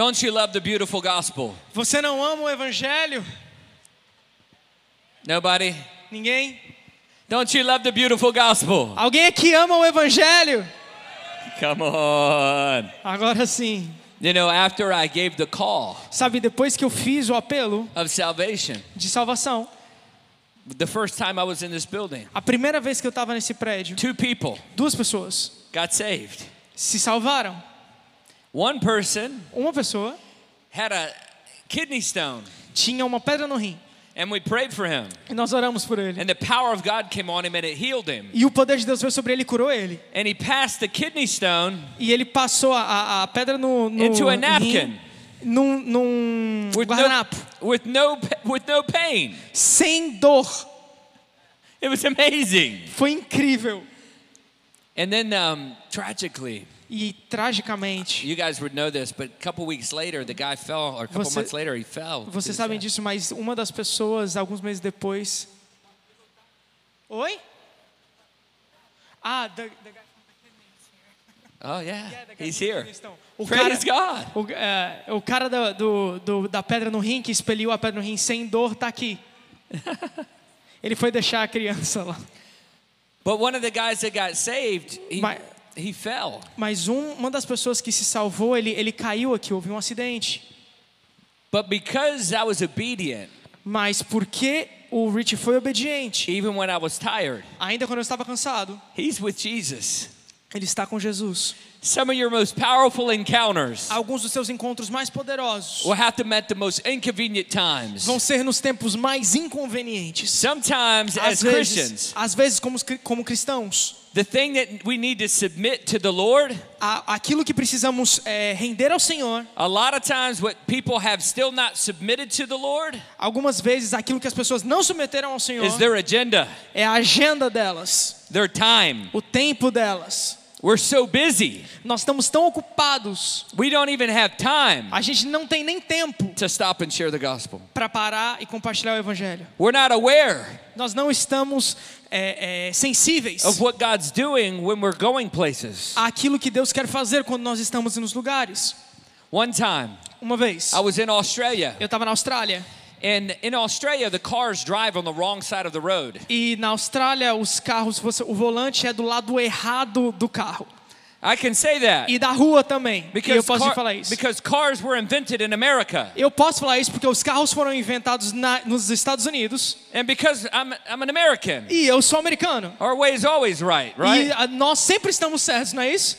Don't you love the beautiful gospel? Você não ama o evangelho? Nobody? Ninguém? Don't you love the beautiful gospel? Alguém aqui ama o evangelho? Come on. Agora sim. You know, after I gave the call. Sabe, depois que eu fiz o apelo of salvation. De salvação. The first time I was in this building. A primeira vez que eu estava nesse prédio. Two people. Duas pessoas. Got saved. Se salvaram. One person. Uma pessoa. Had a kidney stone. Tinha uma pedra no rim. And we prayed for him. E nós oramos por ele. And the power of God came on him and it healed him. E o poder de Deus veio sobre ele e curou ele. And he passed the kidney stone. E ele passou a pedra no into a napkin. Num guardanapo. With no pain. Sem dor. It was amazing. Foi incrível. And then tragically. E tragicamente. You guys would know this, but a couple weeks later, the guy fell, or a couple months later, he fell. Vocês sabem disso, mas uma das pessoas, alguns meses depois. Oi? Ah, the guy from the kidneys here. Oh yeah, he's here. Praise God. O cara da pedra no rim, que expeliu a pedra no rim sem dor, tá aqui. Ele foi deixar a criança lá. But one of the guys that got saved, he fell. Mas uma das pessoas que se salvou, ele caiu aqui, houve um acidente. But because I was obedient. Mas porque o Rich foi obediente. Even when I was tired. Ainda quando eu estava cansado. He's with Jesus. Ele está com Jesus. Some of your most powerful encounters. Alguns dos seus encontros mais poderosos. Will have to meet the most inconvenient times. Vão ser nos tempos mais inconvenientes. Sometimes as Christians. Às vezes como cristãos. The thing that we need to submit to the Lord. Aquilo que precisamos render ao Senhor. A lot of times what people have still not submitted to the Lord. Algumas vezes aquilo que as pessoas não submeteram ao Senhor. Is their agenda. É a agenda delas. Their time. O tempo delas. We're so busy. Nós estamos tão ocupados. We don't even have time. A gente não tem nem tempo. To stop and share the gospel. Para parar e compartilhar o evangelho. We're not aware. Nós não estamos sensíveis. Of what God's doing when we're going places. Aquilo que Deus quer fazer quando nós estamos nos lugares. One time. Uma vez. I was in Australia. Eu estava na Austrália. And in Australia, the cars drive on the wrong side of the road. E na Austrália os carros, o volante é do lado errado do carro. I can say that. E da rua também. Eu posso falar isso. Because cars were invented in America. Eu posso falar isso porque os carros foram inventados nos Estados Unidos. And because I'm an American. E eu sou americano. Our way is always right, right? E nós sempre estamos certos, não é isso?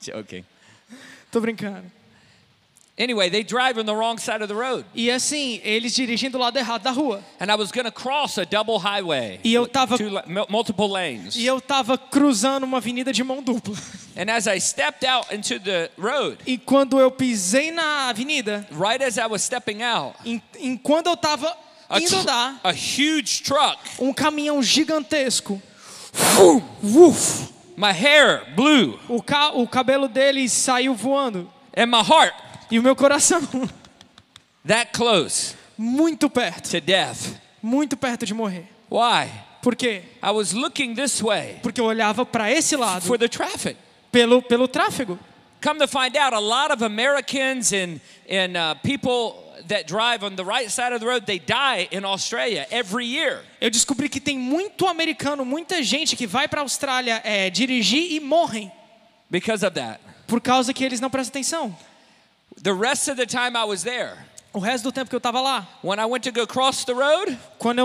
Joking. Tô brincando. Anyway, they drive on the wrong side of the road. E assim, eles dirigem do lado errado da rua. And I was going to cross a double highway. E eu tava multiple lanes. E eu tava cruzando uma avenida de mão dupla. And as I stepped out into the road. E quando eu pisei na avenida. Right as I was stepping out. Enquanto eu tava indo dar. A huge truck. Um caminhão gigantesco. Woof. My hair blew. O cabelo dele saiu voando. And my heart. E o meu coração. That close. Muito perto. To death. Muito perto de morrer. Why? Por quê? I was looking this way. Porque eu olhava para esse lado. For the traffic. Pelo tráfego. Come to find out, a lot of Americans and people that drive on the right side of the road, they die in Australia every year. Eu descobri que tem muito americano, muita gente que vai para a Austrália dirigir e morrem. Because of that. Por causa que eles não prestam atenção. The rest of the time I was there. O resto do tempo que eu estava lá. When I went to go cross the road, quando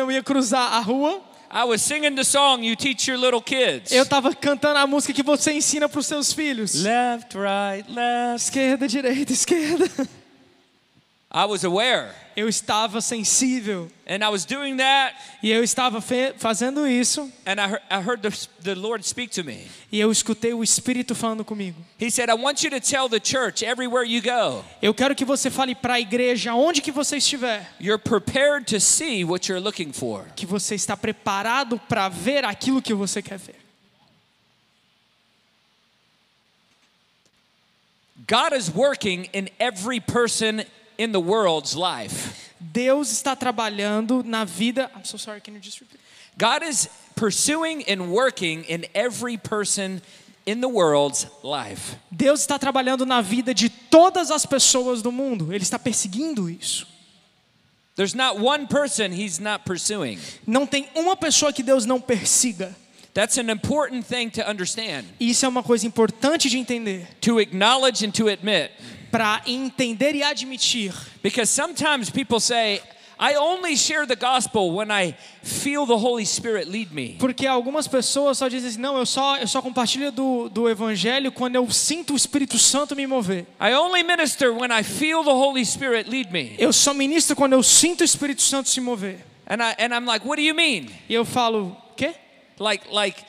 eu ia cruzar a rua, I was singing the song you teach your little kids. Eu estava cantando a música que você ensina para os seus filhos. Left, right, left. Esquerda, direita, esquerda. I was aware. Eu estava sensível. And I was doing that. E eu estava fazendo isso. And I heard the Lord speak to me. E eu escutei o Espírito falando comigo. He said, I want you to tell the church everywhere you go. Eu quero que você fale para a igreja onde que você estiver. You're prepared to see what you're looking for. Que você está preparado para ver aquilo que você quer ver. God is working in every person in the world's life. Deus está trabalhando na vida. I'm so sorry, can you just repeat? God is pursuing and working in every person in the world's life. Deus está trabalhando na vida de todas as pessoas do mundo. Ele está perseguindo isso. There's not one person he's not pursuing. Não tem uma pessoa que Deus não persiga. That's an important thing to understand. Isso é uma coisa importante de entender. To acknowledge and to admit. Para entender e admitir. Because sometimes people say, I only share the gospel when I feel the Holy Spirit lead me. Porque algumas pessoas só dizem assim, não, eu só compartilho do evangelho quando eu sinto o Espírito Santo me mover. I only minister when I feel the Holy Spirit lead me. Eu só ministro quando eu sinto o Espírito Santo se mover. And I'm like, what do you mean? E eu falo, quê? Like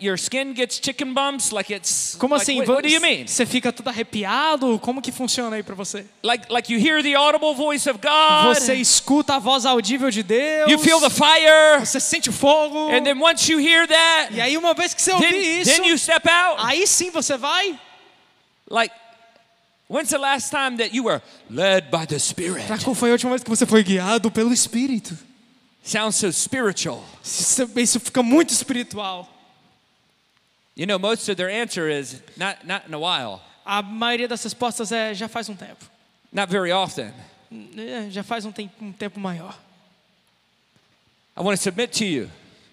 your skin gets chicken bumps, like it's. Como assim? Like, what do you mean? Você fica todo arrepiado? Como que funciona aí para você? Like you hear the audible voice of God. Você escuta a voz audível de Deus. You feel the fire. Você sente o fogo. And then once you hear that, e aí uma vez que você ouvir isso, then you step out. Aí sim você vai. Like, when's the last time that you were led by the Spirit? Qual foi a última vez que você foi guiado pelo Espírito? Sounds so spiritual. Isso fica muito espiritual. You know, most of their answer is not in a while. A maioria das respostas é já faz tempo. Not very often. Já faz tempo maior. I want to submit to you.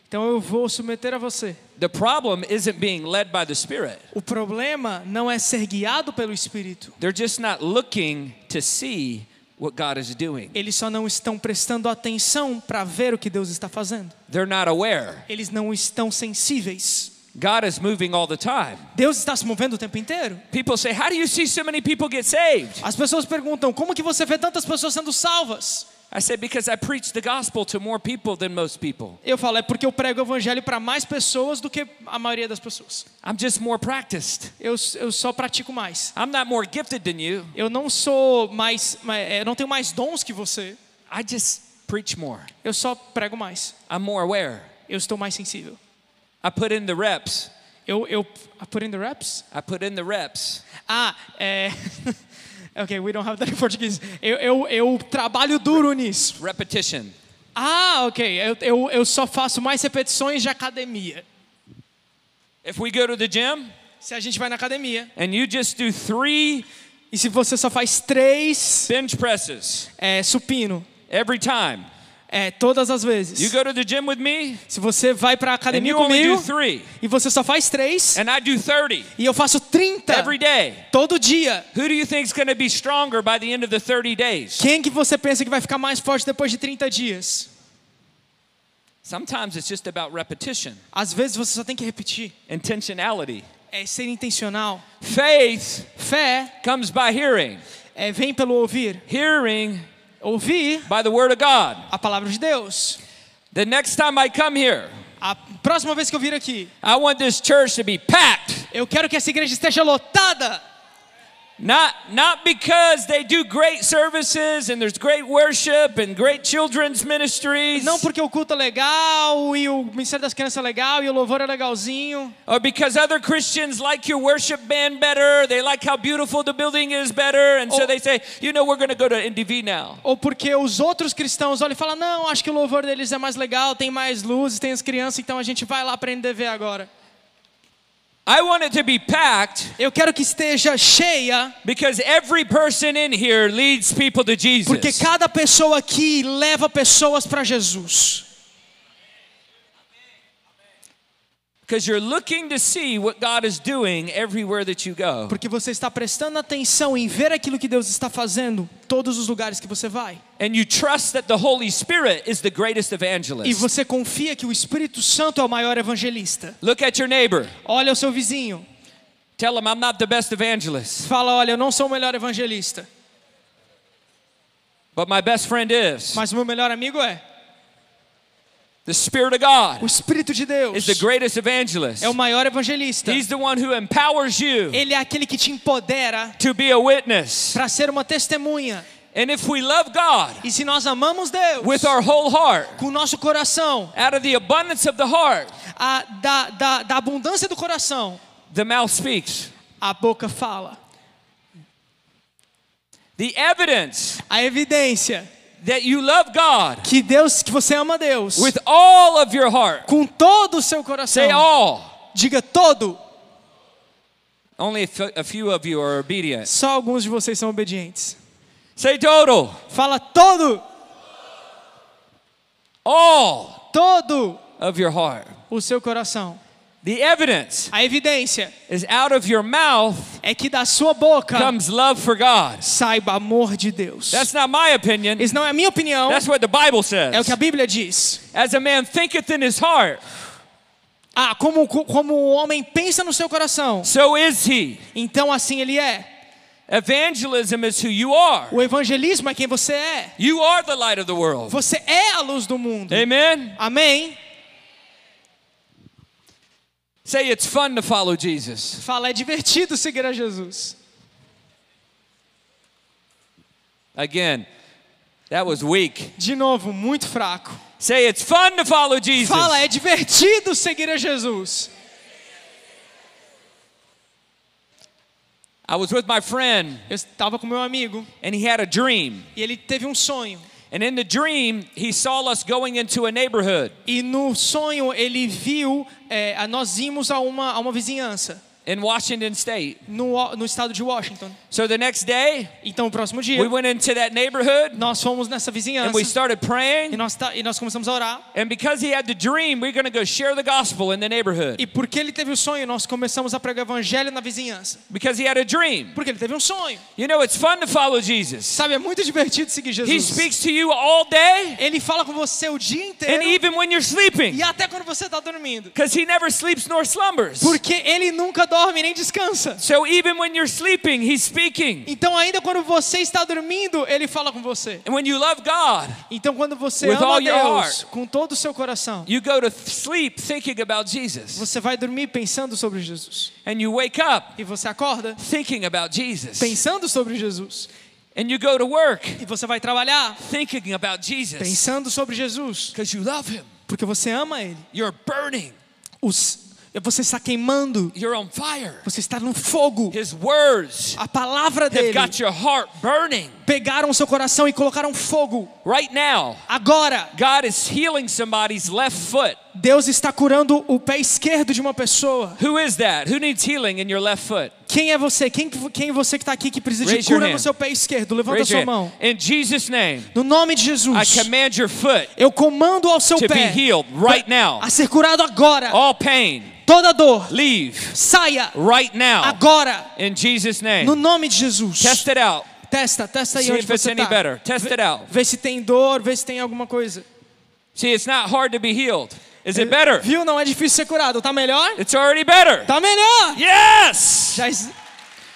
Então eu vou submeter a você. The problem isn't being led by the Spirit. O problema não é ser guiado pelo Espírito. They're just not looking to see what God is doing. Eles só não estão prestando atenção para ver o que Deus está fazendo. They're not aware. Eles não estão sensíveis. God is moving all the time. Deus está se movendo o tempo inteiro. People say, "How do you see so many people get saved?" As pessoas perguntam, como que você vê tantas pessoas sendo salvas? I said, "Because I preach the gospel to more people than most people." Eu falo, é porque eu prego o evangelho para mais pessoas do que a maioria das pessoas. I'm just more practiced. Eu só pratico mais. I'm not more gifted than you. Eu não sou mais, não tenho mais dons que você. I just preach more. Eu só prego mais. I'm more aware. Eu estou mais sensível. I put in the reps. I put in the reps? I put in the reps. Okay, we don't have that in Portuguese. Eu trabalho duro nisso. Repetition. Okay. Eu só faço mais repetições de academia. If we go to the gym, se a gente vai na academia, and you just do 3, e se você só faz 3 bench presses, supino, every time. Todas as vezes. You go to the gym with me, se você vai para a academia comigo, e você só faz 3, and I do 30, e eu faço 30 every day, todo dia. Who do you think is going to be stronger by the end of the 30 days? Quem que você pensa que vai ficar mais forte depois de 30 dias? Sometimes it's just about repetition. Às vezes você só tem que repetir. Intentionality. É ser intencional. Faith. Fé comes by hearing. Vem pelo ouvir. Hearing. Ouvir by the word of God. A palavra de Deus. The next time I come here, a próxima vez que eu vir aqui, I want this church to be packed. Eu quero que essa igreja esteja lotada. Not because they do great services and there's great worship and great children's ministries. Não porque o culto é legal e o ministério das crianças é legal e o louvor é legalzinho. Or because other Christians like your worship band better, they like how beautiful the building is better, and so they say, you know, we're going to go to NDV now. Ou porque os outros cristãos olham e falam, não, acho que o louvor deles é mais legal, tem mais luzes, tem as crianças, então a gente vai lá para NDV agora. I want it to be packed. Eu quero que esteja cheia. Because every person in here leads people to Jesus. Porque cada pessoa aqui leva pessoas para Jesus. Because you're looking to see what God is doing everywhere that you go. Porque você está prestando atenção em ver aquilo que Deus está fazendo todos os lugares que você vai. And you trust that the Holy Spirit is the greatest evangelist. E você confia que o Espírito Santo é o maior evangelista. Look at your neighbor. Olha o seu vizinho. Tell him I'm not the best evangelist. Fala, olha, eu não sou o melhor evangelista. But my best friend is. Mas o meu melhor amigo é. The Spirit of God. O Espírito de Deus. Is the greatest evangelist. É o maior evangelista. He's the one who empowers you. Ele é aquele que te empodera. To be a witness. Para ser uma testemunha. And if we love God, e se nós amamos Deus, with our whole heart, com o nosso coração, out of the abundance of the heart, da abundância do coração, the mouth speaks. A boca fala. The evidence, a evidência, that you love God, que você ama Deus, with all of your heart, com todo o seu coração. Say all. Diga todo. Only a few of you are obedient. Só alguns de vocês são obedientes. Say total. Fala todo. All. Todo. Of your heart. O seu coração. The evidence. A evidência. Is out of your mouth. É que da sua boca. Comes love for God. Saiba amor de Deus. That's not my opinion. Isso não é a minha opinião. That's what the Bible says. É o que a Bíblia diz. As a man thinketh in his heart. Ah, como o homem pensa no seu coração. So is he. Então assim ele é. Evangelism is who you are. O evangelismo é quem você é. You are the light of the world. Você é a luz do mundo. Amen. Amém. Say it's fun to follow Jesus. Fala, é divertido seguir a Jesus. Again, that was weak. De novo, muito fraco. Say it's fun to follow Jesus. Fala, é divertido seguir a Jesus. I was with my friend. Eu estava com meu amigo. And he had a dream. E ele teve sonho. And in the dream, he saw us going into a neighborhood. E no sonho ele viu nós ímos a uma vizinhança. In Washington State. No estado de Washington. So the next day, então o próximo dia, we went into that neighborhood. Nós fomos nessa vizinhança. And we started praying. E nós começamos a orar. And because he had the dream, we're going to go share the gospel in the neighborhood. E porque ele teve sonho, nós começamos a pregar o evangelho na vizinhança. Because he had a dream. Porque ele teve sonho. You know, it's fun to follow Jesus. Sabe, é muito divertido seguir Jesus. He speaks to you all day. Ele fala com você o dia inteiro. And even when you're sleeping. E até quando você está dormindo. Because he never sleeps nor slumbers. Porque ele nunca dorme nem descansa. So even when you're sleeping, he's speaking. Então ainda quando você está dormindo, ele fala com você. And when you love God, então quando você ama Deus com todo o seu coração, you go to sleep thinking about Jesus. Você vai dormir pensando sobre Jesus. And you wake up, e você acorda thinking about Jesus. Pensando sobre Jesus. And you go to work, e você vai trabalhar thinking about Jesus. Pensando sobre Jesus. Because you love him. Porque você ama ele. You're burning. Você está queimando. You're on fire. Você está no fogo. His words, a palavra dele, got your heart burning. Pegaram o seu coração e colocaram fogo. Right now, agora, God is healing somebody's left foot. Deus está curando o pé esquerdo de uma pessoa. Who is that? Who needs healing in your left foot? Quem é você? Quem você que está aqui que precisa de cura no seu pé esquerdo? Levanta a sua mão. In Jesus' name, no nome de Jesus, I command your foot, eu comando ao seu pé a ser curado agora. All pain, toda dor, leave, saia right now, agora. In Jesus' name, no nome de Jesus. Test it out. Testa aí onde você está. Test it out. Vê se tem dor, vê se tem alguma coisa. See, it's not hard to be healed. Is it better? Viu? Não é difícil ser curado. Tá melhor? It's already better. Tá melhor. Yes.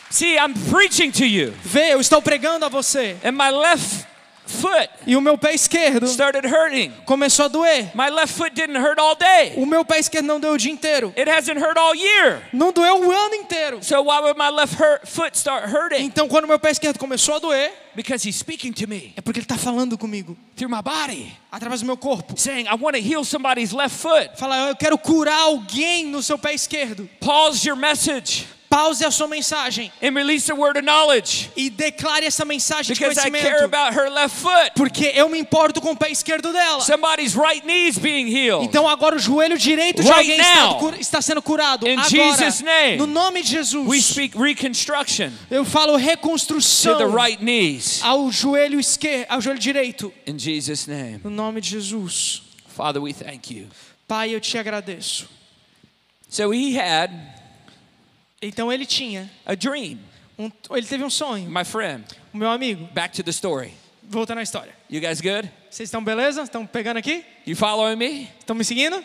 See, I'm preaching to you. Vê, eu estou pregando a você. And my left foot. E o meu pé esquerdo. Started hurting. Começou a doer. My left foot didn't hurt all day. O meu pé esquerdo não doeu o dia inteiro. It hasn't hurt all year. Não doeu o ano inteiro. So why would my left foot start hurting? Então quando meu pé esquerdo começou a doer, because he's speaking to me. É porque ele está falando comigo. Through my body. Através do meu corpo. Saying, I want to heal somebody's left foot. Fala, eu quero curar alguém no seu pé esquerdo. Pause your message. Pause a sua mensagem. And release the word of knowledge. E declare essa mensagem de conhecimento. Because I care about her left foot. Porque eu me importo com o pé esquerdo dela. Somebody's right knee's being healed. Então agora o joelho direito de alguém está sendo curado. In agora, Jesus' name, no nome de Jesus. We speak reconstruction. Eu falo reconstrução. To the right knees. Ao joelho direito. In Jesus' name. No nome de Jesus. Father, we thank you. Pai, eu te agradeço. So he had. Então ele tinha a dream. Ele teve sonho. My friend. O meu amigo. Back to the story. Voltando à história. You guys good? Vocês estão beleza? Estão pegando aqui? You following me? Estão me seguindo?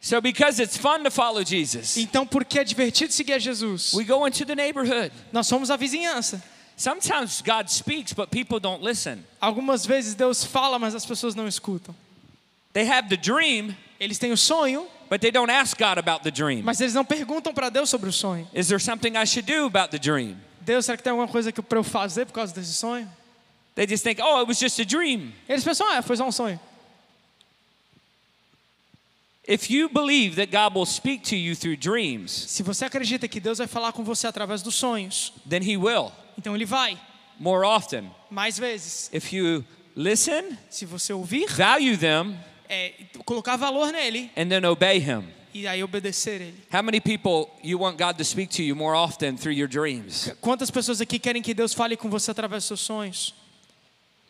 So because it's fun to follow Jesus. Então porque é divertido seguir a Jesus. We go into the neighborhood. Nós fomos à vizinhança. Sometimes God speaks but people don't listen. Algumas vezes Deus fala, mas as pessoas não escutam. They have the dream. Eles têm sonho. But they don't ask God about the dream. Mas eles não perguntam para Deus sobre o sonho. Is there something I should do about the dream? Deus, será que tem alguma coisa que eu preciso fazer por causa desse sonho? They just think, oh, it was just a dream. Eles pensam, ah, foi só sonho. If you believe that God will speak to you through dreams, se você acredita que Deus vai falar com você através dos sonhos, then he will. Então ele vai. More often. Mais vezes. If you listen, se você ouvir, value them. Colocar valor nele. And then obey him. e aí obedecer ele. How many people you want God to speak to you more often through your dreams? Quantas pessoas aqui querem que Deus fale com você através dos seus sonhos?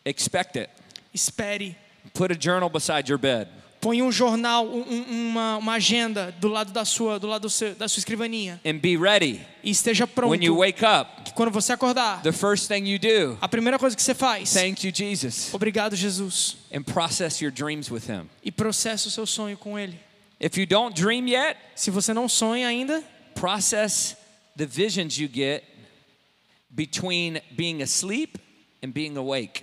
Expect it. Espere. Put a journal beside your bed. Põe um jornal, uma agenda do lado da sua, da sua escrivaninha. And be ready. E esteja pronto. When you wake up, que quando você acordar, the first thing you do, a primeira coisa que você faz, thank you, Jesus. Obrigado, Jesus. And process your dreams with him. E processa o seu sonho com ele. If you don't dream yet, se você não sonha ainda, process the visions you get between being asleep and being awake.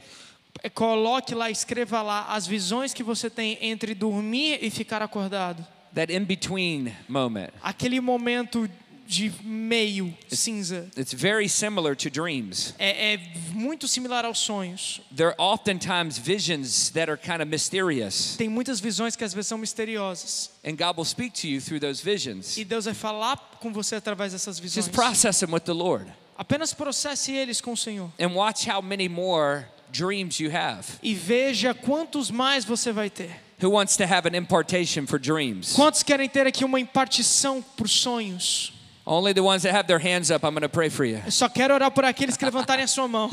Coloque lá, escreva lá as visões que você tem entre dormir e ficar acordado. That in between moment. Aquele momento de meio cinza. It's very similar to dreams. É muito similar aos sonhos. There are oftentimes visions that are kind of mysterious. Tem muitas visões que às vezes são misteriosas. And God will speak to you through those visions. E Deus vai falar com você através dessas visões. Just process them with the Lord. Apenas processe eles com o Senhor. And watch how many more dreams you have. E veja quantos mais você vai ter. Who wants to have an impartation for dreams? Quantos querem ter aqui uma impartição por sonhos? Only the ones that have their hands up. I'm going to pray for you. Eu só quero orar por aqueles que levantarem a sua mão.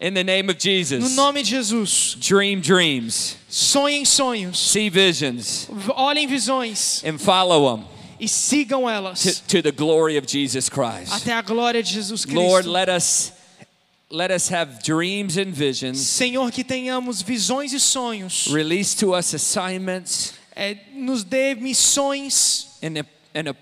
In the name of Jesus. No nome de Jesus. Dream dreams. Sonhem sonhos. See visions. Olhem visões. And follow them. E sigam elas. To the glory of Jesus Christ. Até a glória de Jesus Cristo. Lord, let us have dreams and visions. Senhor, que tenhamos visões e sonhos. Release to us assignments. Nos dê missões. And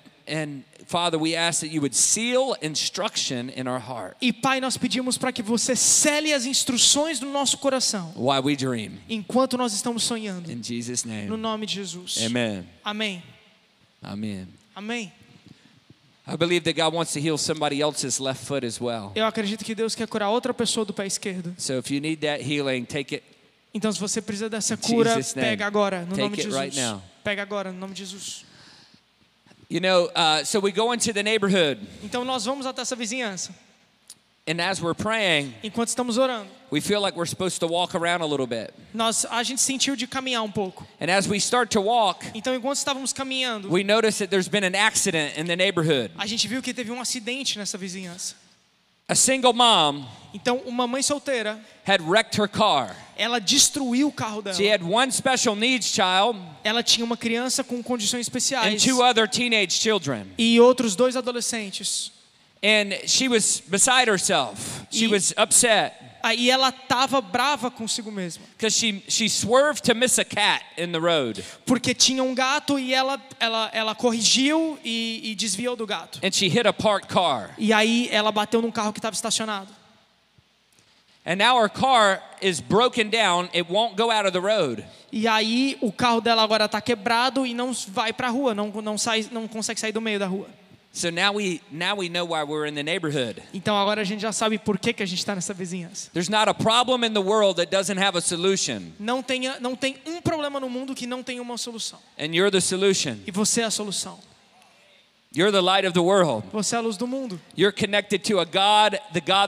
Father, we ask that you would seal instruction in our heart. E Pai, nós pedimos para que você cele as instruções no nosso coração. While we dream. Enquanto nós estamos sonhando. In Jesus' name. No nome de Jesus. Amen. Amém. Amém. Amém. I believe that God wants to heal somebody else's left foot as well. Eu acredito que Deus quer curar outra pessoa do pé esquerdo. So if you need that healing, take it. Então se você precisa dessa cura, pega agora no nome de Jesus. Pega agora no nome de Jesus. You know, so we go into the neighborhood. Então nós vamos até essa vizinhança. And as we're praying, enquanto estamos orando, we feel like we're supposed to walk around a little bit. A gente sentiu de caminhar pouco. And as we start to walk, então enquanto estávamos caminhando, we notice that there's been an accident in the neighborhood. A gente viu que teve acidente nessa vizinhança. A single mom, então uma mãe solteira, had wrecked her car. Ela destruiu o carro dela. She had one special needs child. Ela tinha uma criança com condições especiais. And two other teenage children. E outros dois adolescentes. And she was beside herself. She was upset. Aí ela estava brava consigo mesma. Because she swerved to miss a cat in the road. Porque tinha gato e ela corrigiu e desviou do gato. And she hit a parked car. E aí ela bateu num carro que estava estacionado. And now her car is broken down. It won't go out of the road. E aí o carro dela agora está quebrado e não vai para a rua, não consegue sair do meio da rua. So now we know why we're in the neighborhood. Então agora a gente já sabe por que a gente está nessa vizinhança. There's not a problem in the world that doesn't have a solution. Não tem problema no mundo que não tem uma solução. And you're the solution. E você é a solução. You're the light of the world. Você é a luz do mundo. You're connected to a God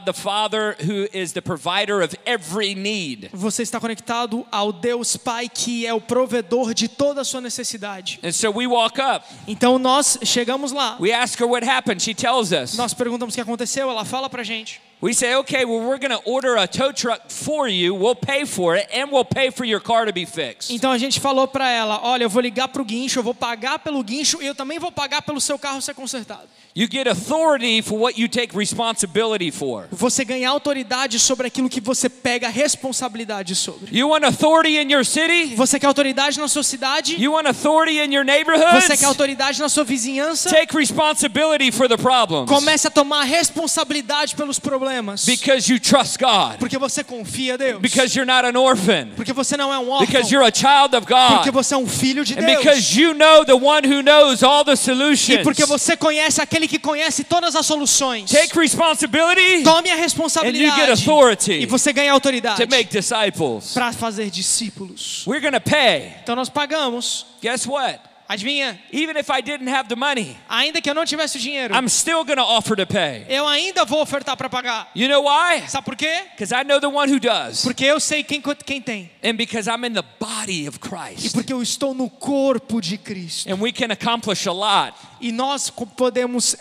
the Father, who is the provider of every need. Você está conectado ao Deus Pai, que é o provedor de toda a sua necessidade. And so we walk up. Então nós chegamos lá. We ask her what happened. She tells us. Nós perguntamos o que aconteceu, ela fala pra gente. We say, okay, well, we're going to order a tow truck for you. We'll pay for it, and we'll pay for your car to be fixed. Então a gente falou para ela, olha, eu vou ligar pro guincho, eu vou pagar pelo guincho e eu também vou pagar pelo seu carro ser consertado. You get authority for what you take responsibility for. Você ganha autoridade sobre aquilo que você pega responsabilidade sobre. You want authority in your city? Você quer autoridade na sua cidade? You want authority in your neighborhood? Você quer autoridade na sua vizinhança? Take responsibility for the problems. Comece a tomar responsabilidade pelos problemas. Because you trust God. Porque você confia a Deus. Because you're not an orphan. Porque você não é órfão. Because you're a child of God. Porque você é filho de Deus. And because you know the one who knows all the solutions. E porque você conhece aquele que conhece todas as soluções. Take responsibility. Tome a responsabilidade. And you get authority. E você ganha autoridade. To make disciples. Para fazer discípulos. We're gonna pay. Então nós pagamos. Guess what? Adivinha? Even if I didn't have the money, ainda que eu não tivesse o dinheiro, I'm still going to offer to pay. Eu ainda vou ofertar para pagar. You know why? Sabe por quê? Because I know the one who does. Porque eu sei quem tem. And because I'm in the body of Christ. E porque eu estou no corpo de Cristo. And we can accomplish a lot. E nós podemos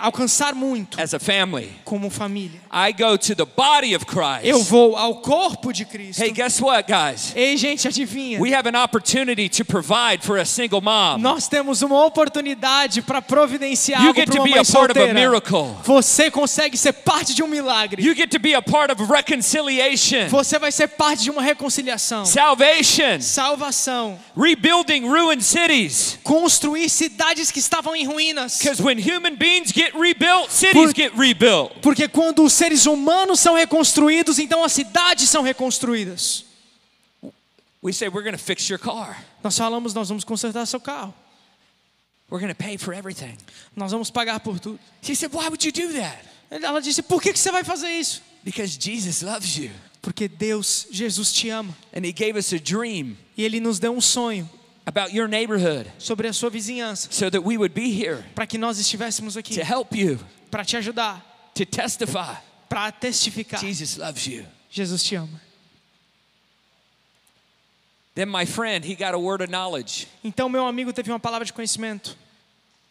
alcançar muito. As a family. Como família. I go to the body of Christ. Eu vou ao corpo de Cristo. Hey, guess what, guys? Ei, gente, adivinha? We have an opportunity to provide for a single mom. Nós temos uma oportunidade para providenciar algo para uma mãe solteira. Você consegue ser parte de um milagre. Você vai ser parte de uma reconciliação. Salvação. Rebuilding ruined cities. Construir cidades que estavam em ruínas. When human beings get rebuilt, cities get rebuilt. Porque quando os seres humanos são reconstruídos, então as cidades são reconstruídas. We say we're going to fix your car. Nós falamos, nós vamos consertar seu carro. We're going to pay for everything. Nós vamos pagar por tudo. She said, why would you do that? Ela disse, por que você vai fazer isso? Because Jesus loves you. Porque Jesus te ama. And he gave us a dream. E ele nos deu um sonho. About your neighborhood. Sobre a sua vizinhança. So that we would be here. Para que nós estivéssemos aqui. To help you. Para te ajudar. To testify. Para testificar. Jesus loves you. Jesus te ama. Then my friend, he got a word of knowledge. Então meu amigo teve uma palavra de conhecimento.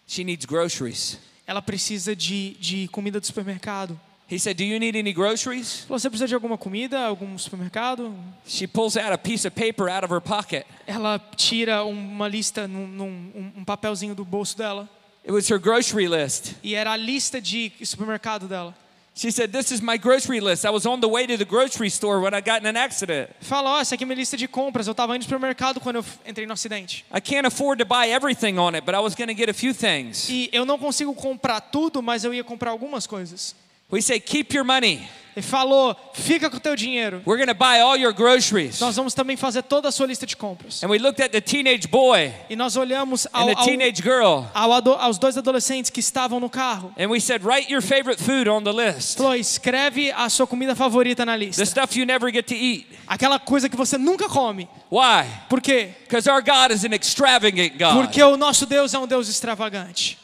She needs groceries. Ela precisa de comida do supermercado. He said, "Do you need any groceries?" Você precisa de alguma comida, algum supermercado? She pulls out a piece of paper out of her pocket. Ela tira uma lista um papelzinho do bolso dela. It was her grocery list. E era a lista de supermercado dela. She said, "This is my grocery list. I was on the way to the grocery store when I got in an accident." Falou, essa aqui é minha lista de compras. Eu estava indo pro supermercado quando eu entrei no acidente. I can't afford to buy everything on it, but I was going to get a few things. E eu não consigo comprar tudo, mas eu ia comprar algumas coisas. We say, "Keep your money." Ele falou, fica com o teu dinheiro. We're going to buy all your groceries. Nós vamos também fazer toda a sua lista de compras. And we looked at the teenage boy. E nós olhamos the teenage girl. Aos dois adolescentes que estavam no carro. And we said, write your favorite food on the list. Falou, escreve a sua comida favorita na lista. The stuff you never get to eat. Aquela coisa que você nunca come. Why? Por quê? Because our God is an extravagant God. Porque o nosso Deus é um Deus extravagante.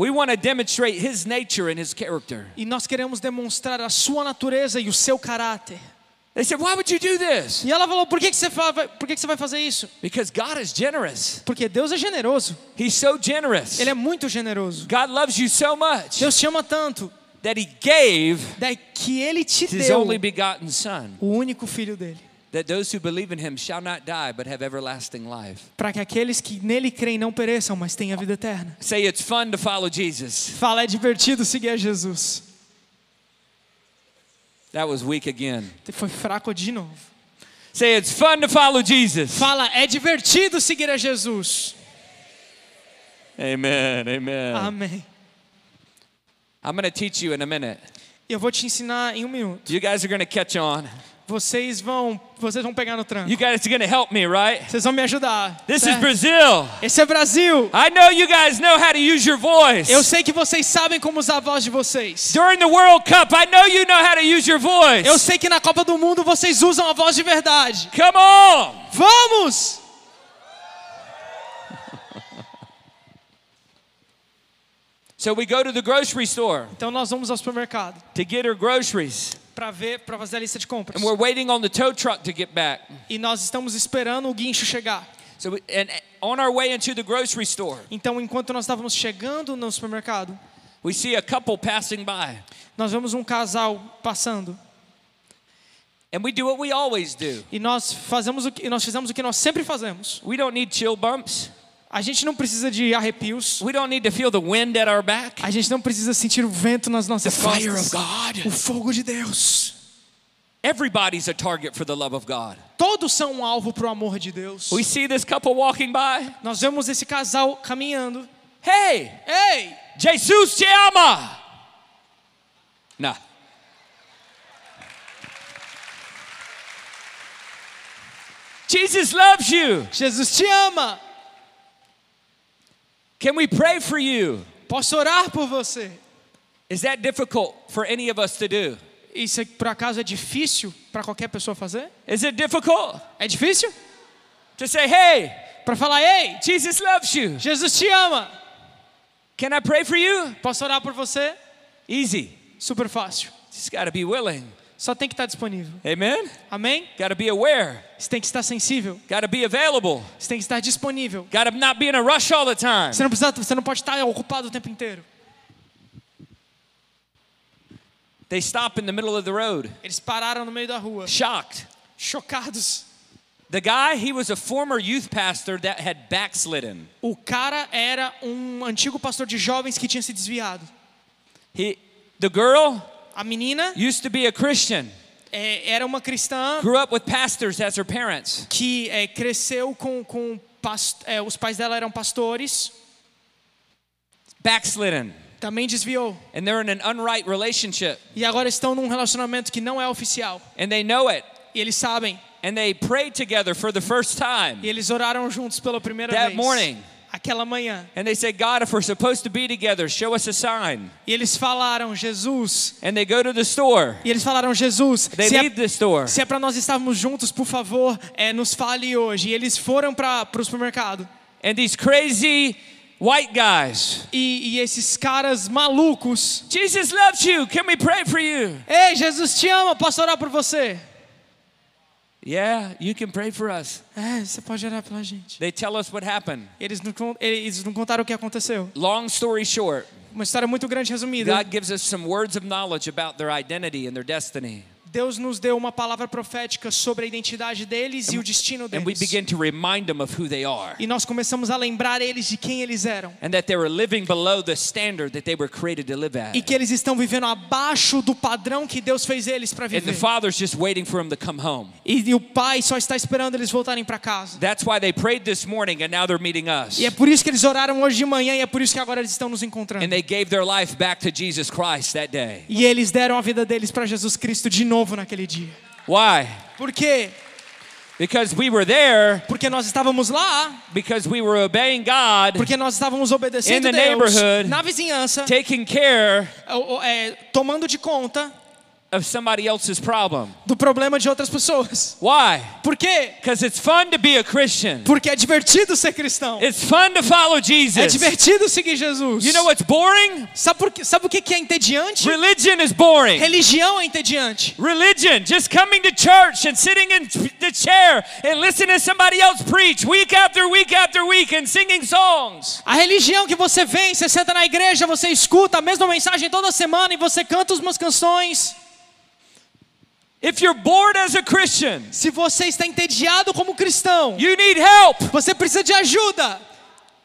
We want to demonstrate his nature and his character. E nós queremos demonstrar a sua natureza e o seu caráter. They said, "Why would you do this?" E ela falou, por que você vai fazer isso? Because God is generous. Porque Deus é generoso. He's so generous. Ele é muito generoso. God loves you so much. Deus te ama tanto. That he gave que ele te deu his only begotten son. O único filho dele. That those who believe in him shall not die but have everlasting life. Para que aqueles que nele creem não pereçam, mas tenham a vida eterna. Say it's fun to follow Jesus. Fala, é divertido seguir a Jesus. That was weak again. Foi fraco de novo. Say it's fun to follow Jesus. Fala, é divertido seguir a Jesus. Amen. Amen. Amém. I'm going to teach you in a minute. Eu vou te ensinar em um minuto. You guys are going to catch on. Vocês vão pegar no tranco. You guys are going to help me, right? Vocês vão me ajudar. This is Brazil. Esse é Brasil. I know you guys know how to use your voice. Eu sei que vocês sabem como usar a voz de vocês. During the World Cup, I know you know how to use your voice. Eu sei que na Copa do Mundo vocês usam a voz de verdade. Come on! Vamos! So we go to the grocery store. Então nós vamos ao supermercado. To get our groceries. Para fazer a lista de compras. And we're waiting on the tow truck to get back. E nós estamos esperando o guincho chegar. So and on our way into the grocery store. Então enquanto nós estávamos chegando no supermercado, we see a couple passing by. Nós vemos um casal passando. And we do what we always do. E nós fizemos o que nós sempre fazemos. We don't need chill bumps. A gente não precisa de arrepios. We don't need to feel the wind at our back. A gente não precisa sentir o vento nas nossas costas. The fire of God. O fogo de Deus. Everybody's a target for the love of God. Todos são um alvo para o amor de Deus. We see this couple walking by. Nós vemos esse casal caminhando. Hey! Hey! Jesus te ama! Nah. Jesus loves you. Jesus te ama. Can we pray for you? Posso orar por você? Is that difficult for any of us to do? Isso por acaso é difícil para qualquer pessoa fazer? Is it difficult? É difícil? To say, hey, Para falar, ei, Jesus loves you. Jesus te ama. Can I pray for you? Posso orar por você? Easy. Super fácil. Just gotta be willing. Só tem que estar disponível. Amen? Amém? Gotta be aware. Você tem que estar sensível. Gotta be available. Você tem que estar disponível. Gotta not be in a rush all the time. Você não pode estar ocupado o tempo inteiro. They stop in the middle of the road. Eles pararam no meio da rua. Shocked. Chocados. The guy, he was a former youth pastor that had backslidden. O cara era antigo pastor de jovens que tinha se desviado. The girl, a menina, used to be a Christian. Era uma cristã. Grew up with pastors as her parents. Que cresceu com os pais dela eram pastores. Backslidden. Também desviou. And they're in an unright relationship. E agora estão num relacionamento que não é oficial. And they know it. E eles sabem. And they prayed together for the first time. E eles oraram juntos pela primeira vez. That morning. Aquela manhã. And they said, God, if we're supposed to be together, show us a sign. E eles falaram, Jesus. And they go to the store. E eles falaram, Jesus. They leave the store. Se é para nós estarmos juntos, por favor, nos fale hoje. E eles foram para o supermercado. And these crazy white guys. E esses caras malucos. Jesus loves you. Can we pray for you? Ei, Jesus te ama. Posso orar por você? Yeah, you can pray for us. Você pode orar pela gente. They tell us what happened. Eles não contaram o que aconteceu. Long story short. Uma história muito grande resumida. God gives us some words of knowledge about their identity and their destiny. Deus nos deu uma palavra profética sobre a identidade deles e o destino deles. And we begin to remind them of who they are. E nós começamos a lembrar eles de quem eles eram. And that they were living below the standard that they were created to live at. E que eles estão vivendo abaixo do padrão que Deus fez eles para viver. And the father's just waiting for them to come home. E o pai só está esperando eles voltarem para casa. That's why they prayed this morning and now they're meeting us. E é por isso que eles oraram hoje de manhã e é por isso que agora eles estão nos encontrando. And they gave their life back to Jesus Christ that day. E eles deram a vida deles para Jesus Cristo de novo naquele dia. Why? Por quê? Because we were there. Porque nós estávamos lá. Because we were obeying God. Porque nós estávamos obedecendo a Deus. In the neighborhood. Na vizinhança. Taking care. Tomando de conta. Of somebody else's problem. Do problema de outras pessoas. Why? Por quê? Because it's fun to be a Christian. Porque é divertido ser cristão. It's fun to follow Jesus. É divertido seguir Jesus. You know what's boring? Sabe o que é entediante? Religion is boring. Religião é entediante. Religion, just coming to church and sitting in the chair and listening to somebody else preach week after week after week and singing songs. A religião que você vem, você senta na igreja, você escuta a mesma mensagem toda semana e você canta as mesmas canções. If you're bored as a Christian, se você está entediado como cristão, you need help. Você precisa de ajuda.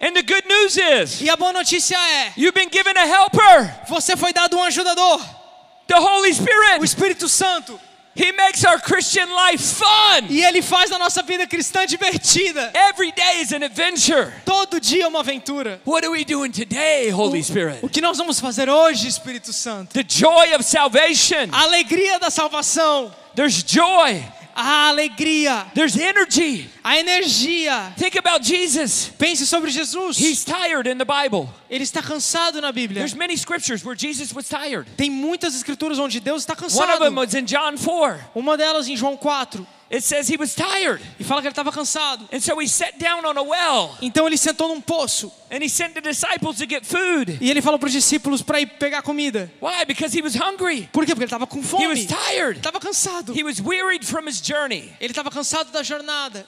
And the good news is, e a boa notícia é, you've been given a helper. Você foi dado ajudador. The Holy Spirit. O Espírito Santo. He makes our Christian life fun. E ele faz a nossa vida cristã divertida. Every day is an adventure. Todo dia é uma aventura. What are we doing today, Holy Spirit? O que nós vamos fazer hoje, Espírito Santo? The joy of salvation. A alegria da salvação. There's joy. A alegria. There's energy. A energia. Think about Jesus. Pense sobre Jesus. He's tired in the Bible. Ele está cansado na Bíblia. There's many scriptures where Jesus was tired. Tem muitas escrituras onde Deus está cansado. One of them was in John 4. Uma delas em João 4. It says he was tired. E fala que ele estava cansado. And so he sat down on a well. Então ele sentou num poço. And he sent the disciples to get food. E ele falou para os discípulos para ir pegar comida. Why? Because he was hungry. Por quê? Porque ele estava com fome. He was tired. Estava cansado. He was wearied from his journey. Ele estava cansado da jornada.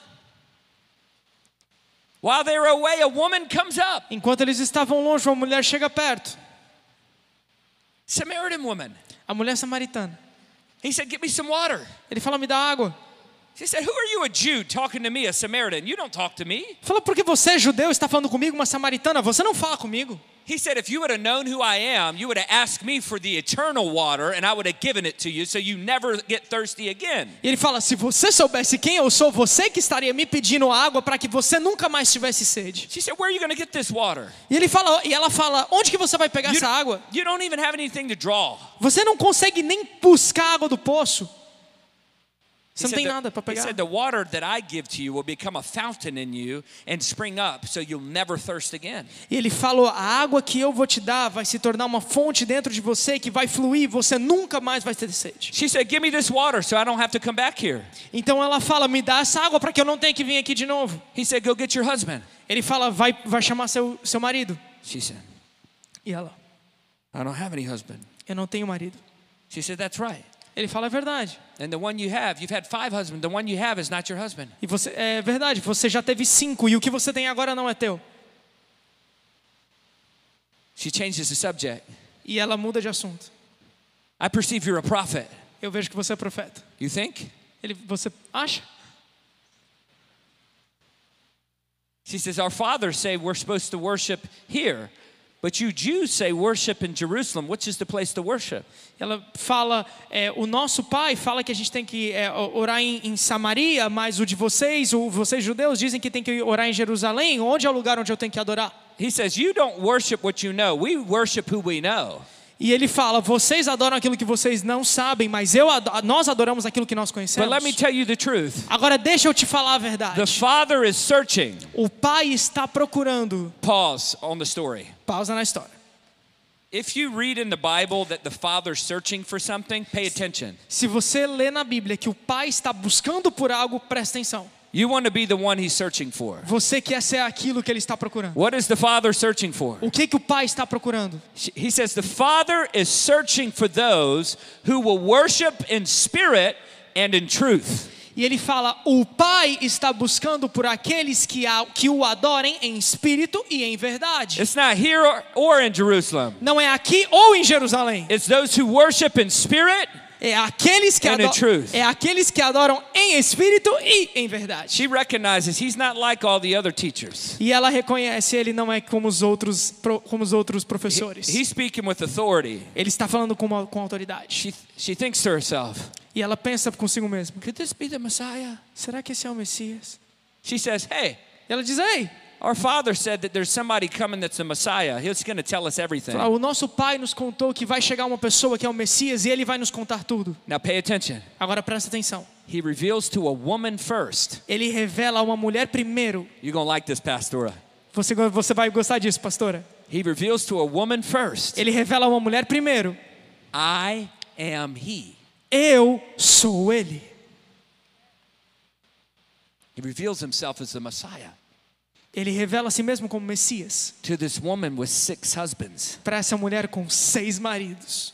While they were away, a woman comes up. Enquanto eles estavam longe, uma mulher chega perto. Samaritan woman. A mulher samaritana. He said, "Get me some water." Ele fala, me dá água. She said, "Who are you, a Jew, talking to me, a Samaritan? You don't talk to me." Falou, porque você é judeu, está falando comigo, uma samaritana. Você não fala comigo. He said, "If you would have known who I am, you would have asked me for the eternal water, and I would have given it to you, so you never get thirsty again." E ele fala, se você soubesse quem eu sou, você que estaria me pedindo água para que você nunca mais tivesse sede. She said, "Where are you going to get this water?" E ela fala, onde que você vai pegar essa água? You don't even have anything to draw. Você não consegue nem buscar água do poço. Você não tem nada para pegar. He said, the water that I give to you will become a fountain in you and spring up, so you'll never thirst again. E ele falou, a água que eu vou te dar vai se tornar uma fonte dentro de você que vai fluir, você nunca mais vai ter sede. She said, give me this water so I don't have to come back here. Então ela fala, me dá essa água para que eu não tenha que vir aqui de novo. He said, go get your husband. Ele fala, vai chamar seu marido. She said, e ela, I don't have any husband. Eu não tenho marido. She said, that's right. Ele fala, é verdade. And the one you have, you've had 5 husbands. The one you have is not your husband. E você, é verdade, você já teve 5 e o que você tem agora não é teu. She changes the subject. E ela muda de assunto. I perceive you're a prophet. Eu vejo que você é profeta. You think? Você acha? She says, our fathers say we're supposed to worship here. But you Jews say worship in Jerusalem, which is the place to worship. Ela fala, o nosso pai fala que a gente tem que orar em Samaria, mas o de vocês, vocês judeus dizem que tem que orar em Jerusalém, onde é o lugar onde eu tenho que adorar? He says, you don't worship what you know. We worship who we know. E ele fala, vocês adoram aquilo que vocês não sabem, mas nós adoramos aquilo que nós conhecemos. But let me tell you the truth. Agora deixa eu te falar a verdade. The father is searching. O pai está procurando. Pause on the story. Pausa na história. If you read in the Bible that the father's searching for something, pay attention. Se você lê na Bíblia que o pai está buscando por algo, presta atenção. You want to be the one he's searching for. Você quer ser aquilo que ele está procurando. What is the father searching for? O que o pai está procurando? He says the father is searching for those who will worship in spirit and in truth. E ele fala, o pai está buscando por aqueles que o adorem em espírito e em verdade. It's not here or in Jerusalem. Não é aqui ou em Jerusalém. It's those who worship in spirit. É aqueles que adoram em espírito e em verdade. She recognizes he's not like all the other teachers. E ela reconhece, ele não é como os outros professores. He's speaking with authority. Ele está falando com autoridade. She thinks to herself. E ela pensa consigo mesma. Could this be the Messiah? Será que esse é o Messias? She says, hey. Ela diz, hey. Our father said that there's somebody coming that's the Messiah. He's going to tell us everything. O nosso pai nos contou que vai chegar uma pessoa que é o Messias e ele vai nos contar tudo. Now pay attention. Agora presta atenção. He reveals to a woman first. Ele revela a uma mulher primeiro. You're going to like this, pastora. Você vai gostar disso, pastora. He reveals to a woman first. Ele revela a uma mulher primeiro. I am he. Eu sou ele. He reveals himself as the Messiah. Ele revela a si mesmo como Messias. To this woman with 6 husbands. Para essa mulher com 6 maridos.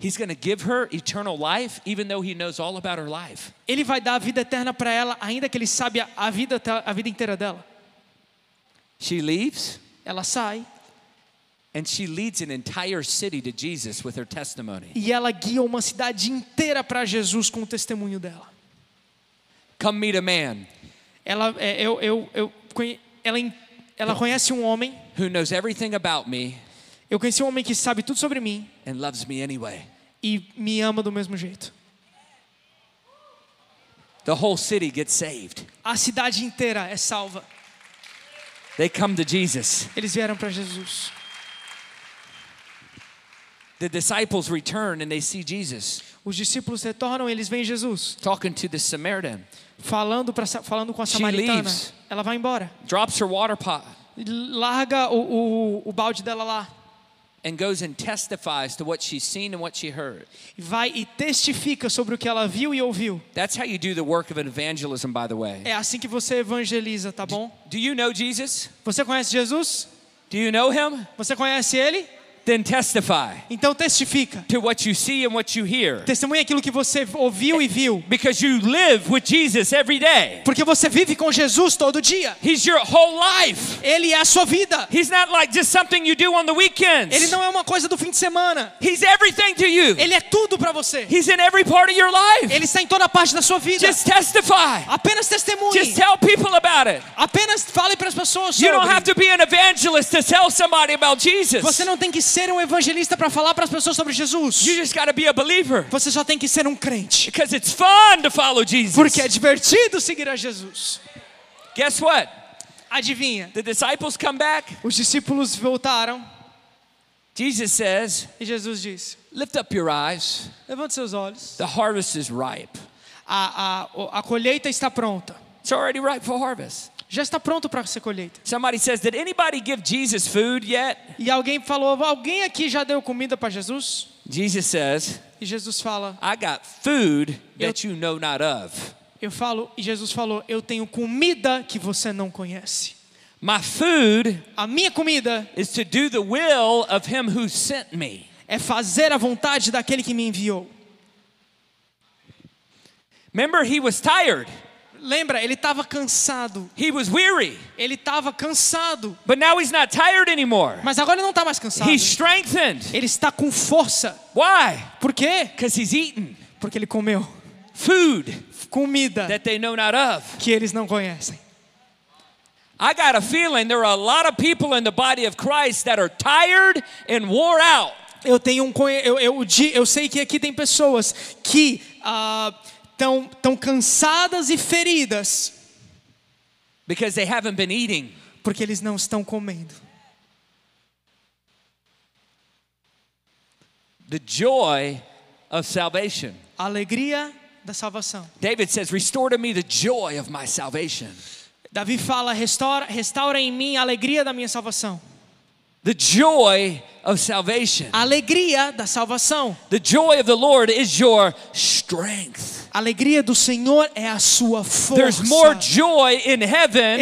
He's going to give her eternal life even though he knows all about her life. Ele vai dar a vida eterna para ela ainda que ele sabe a vida inteira dela. She leaves. Ela sai. And she leads an entire city to Jesus with her testimony. E ela guia uma cidade inteira para Jesus com o testemunho dela. Come meet a man. Ela conhece um homem. Who knows everything about me. Eu conheci um homem que sabe tudo sobre mim. And loves me anyway. E me ama do mesmo jeito. The whole city gets saved. A cidade inteira é salva. They come to Jesus. Eles vieram para Jesus. The disciples return and they see Jesus. Os discípulos retornam e eles veem Jesus. Talking to the Samaritan. Falando com a samaritana. Ela vai embora. Drops her water pot. Larga o balde dela lá. And goes and testifies to what she's seen and what she heard. Vai e testifica sobre o que ela viu e ouviu. That's how you do the work of evangelism, by the way. É assim que você evangeliza, tá bom? Do you know Jesus? Você conhece Jesus? Do you know him? Você conhece ele? Then testify. Então testifica. To what you see and what you hear. Testemunha aquilo que você ouviu e viu. Because you live with Jesus every day. Porque você vive com Jesus todo dia. He's your whole life. Ele é a sua vida. He's not like just something you do on the weekends. Ele não é uma coisa do fim de semana. He's everything to you. Ele é tudo para você. He's in every part of your life. Ele está em toda parte da sua vida. Just testify. Apenas testemunhe. Just tell people about it. Apenas fale para as pessoas sobre. You don't have to be an evangelist to tell somebody about Jesus. Você não tem que ser um evangelista para falar para as pessoas sobre Jesus. You just gotta be a believer. Você só tem que ser um crente. Because it's fun to follow Jesus. Porque é divertido seguir a Jesus. Guess what? Adivinha? The disciples come back. Os discípulos voltaram. Jesus says. E Jesus disse. Lift up your eyes. Levante seus olhos. The harvest is ripe. a colheita está pronta. It's already ripe for harvest. Já está pronto para ser colheita. Somebody says, did anybody give Jesus food yet? E alguém falou, alguém aqui já deu comida para Jesus? Jesus says, e Jesus fala, I got food that you know not of. Eu falo, e Jesus falou, eu tenho comida que você não conhece. My food, a minha comida, is to do the will of him who sent me. É fazer a vontade daquele que me enviou. Remember, he was tired. Lembra, ele estava cansado. He was weary. Ele estava cansado. But now he's not tired anymore. Mas agora ele não está mais cansado. He's strengthened. Ele está com força. Why? Por quê? Because he's eaten. Porque ele comeu. Food. Comida. That they know not of. Que eles não conhecem. I got a feeling there are a lot of people in the body of Christ that are tired and worn out. Eu sei que aqui tem pessoas que tão cansadas e feridas. Because they haven't been eating. Porque eles não estão comendo. The joy of salvation. A alegria da salvação. David says, "Restore to me the joy of my salvation." Davi fala, restaura em mim a alegria da minha salvação. The joy of salvation. A alegria da salvação. The joy of the Lord is your strength. A alegria do Senhor é a sua força. There's more joy in heaven.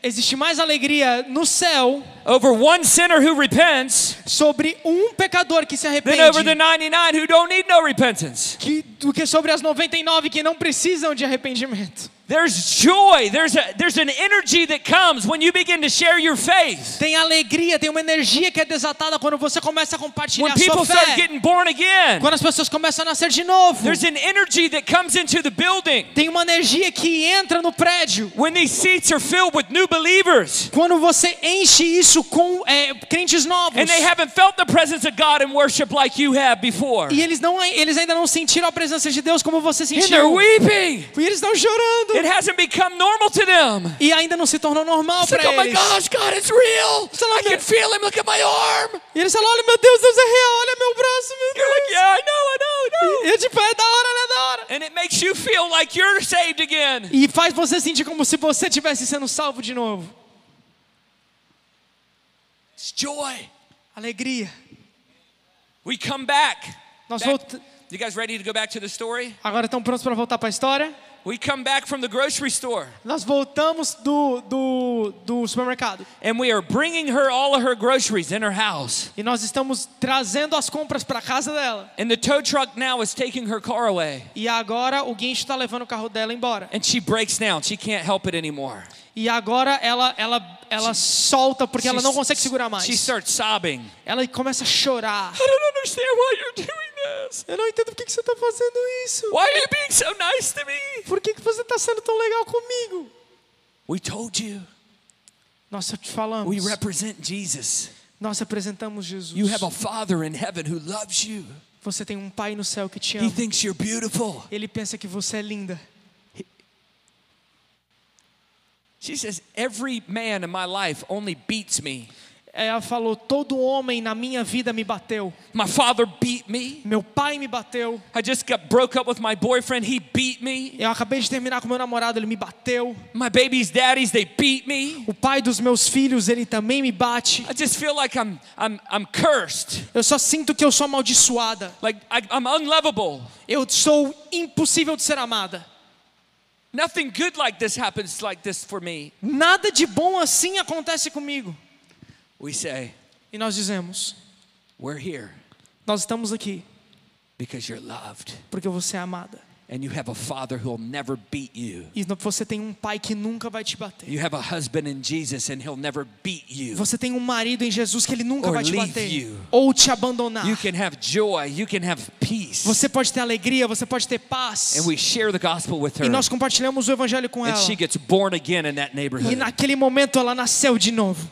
Existe mais alegria no céu over one sinner who repents, sobre pecador que se arrepende, than over the 99 who don't need no repentance. Do que sobre as 99 que não precisam de arrependimento. There's joy, there's an energy that comes when you begin to share your faith. Tem alegria, tem uma energia que é desatada quando você começa a compartilhar a sua fé. When people start getting born again. Quando as pessoas começam a nascer de novo. There's an energy that comes into the building. Tem uma energia que entra no prédio. When these seats are filled with new believers. Quando você enche isso com crentes novos. And they haven't felt the presence of God in worship like you have before. E eles ainda não sentiram a presença de Deus como você sentiu. And they're weeping. E eles estão chorando. It hasn't become normal to them. E ainda não se tornou normal para eles. Oh my gosh, God, it's real. I can feel him. Look at my arm. E eles falam, olha, meu Deus é real. Olha meu braço, meu Deus. You're like, yeah, I know. E tipo, é da hora, é da hora. And it makes you feel like you're saved again. E faz você sentir como se você estivesse sendo salvo de novo. It's joy. Alegria. We come back. Nós voltamos. You guys ready to go back to the story? Agora estão prontos para voltar para a história? We come back from the grocery store. Nós voltamos do supermercado. And we are bringing her all of her groceries in her house. E nós estamos trazendo as compras para casa dela. And the tow truck now is taking her car away. E agora o guincho está levando o carro dela embora. And she breaks down. She can't help it anymore. E agora ela solta porque ela não consegue segurar mais. She starts sobbing. Ela começa a chorar. I don't understand why you're doing. Eu não entendo por que você está fazendo isso. Why are you being so nice to me? Por que você está sendo tão legal comigo? We told you. Nós te falamos. We represent Jesus. Nós representamos Jesus. You have a Father in heaven who loves you. Você tem um Pai no céu que te ama. He thinks you're beautiful. Ele pensa que você é linda. She says, every man in my life only beats me. Ela falou, todo homem na minha vida me bateu. My father beat me. Meu pai me bateu. I just broke up with my boyfriend. He beat me. Eu acabei de terminar com meu namorado, ele me bateu. My baby's daddies, they beat me. O pai dos meus filhos, ele também me bate. I just feel like I'm cursed. Eu só sinto que eu sou amaldiçoada. Like I'm unlovable. Eu sou impossível de ser amada. Nothing good like this happens like this for me. Nada de bom assim acontece comigo. We say, e nós dizemos, we're here. Nós estamos aqui. Because you're loved. Porque você é amada. And you have a father who will never beat you. E você tem um pai que nunca vai te bater. You have a husband in Jesus and he'll never beat you. Você tem um marido em Jesus que ele nunca vai te bater ou te abandonar. You can have joy, you can have peace. Você pode ter alegria, você pode ter paz. And we share the gospel with her. E nós compartilhamos o evangelho com ela. And she gets born again in that neighborhood. E naquele momento ela nasceu de novo.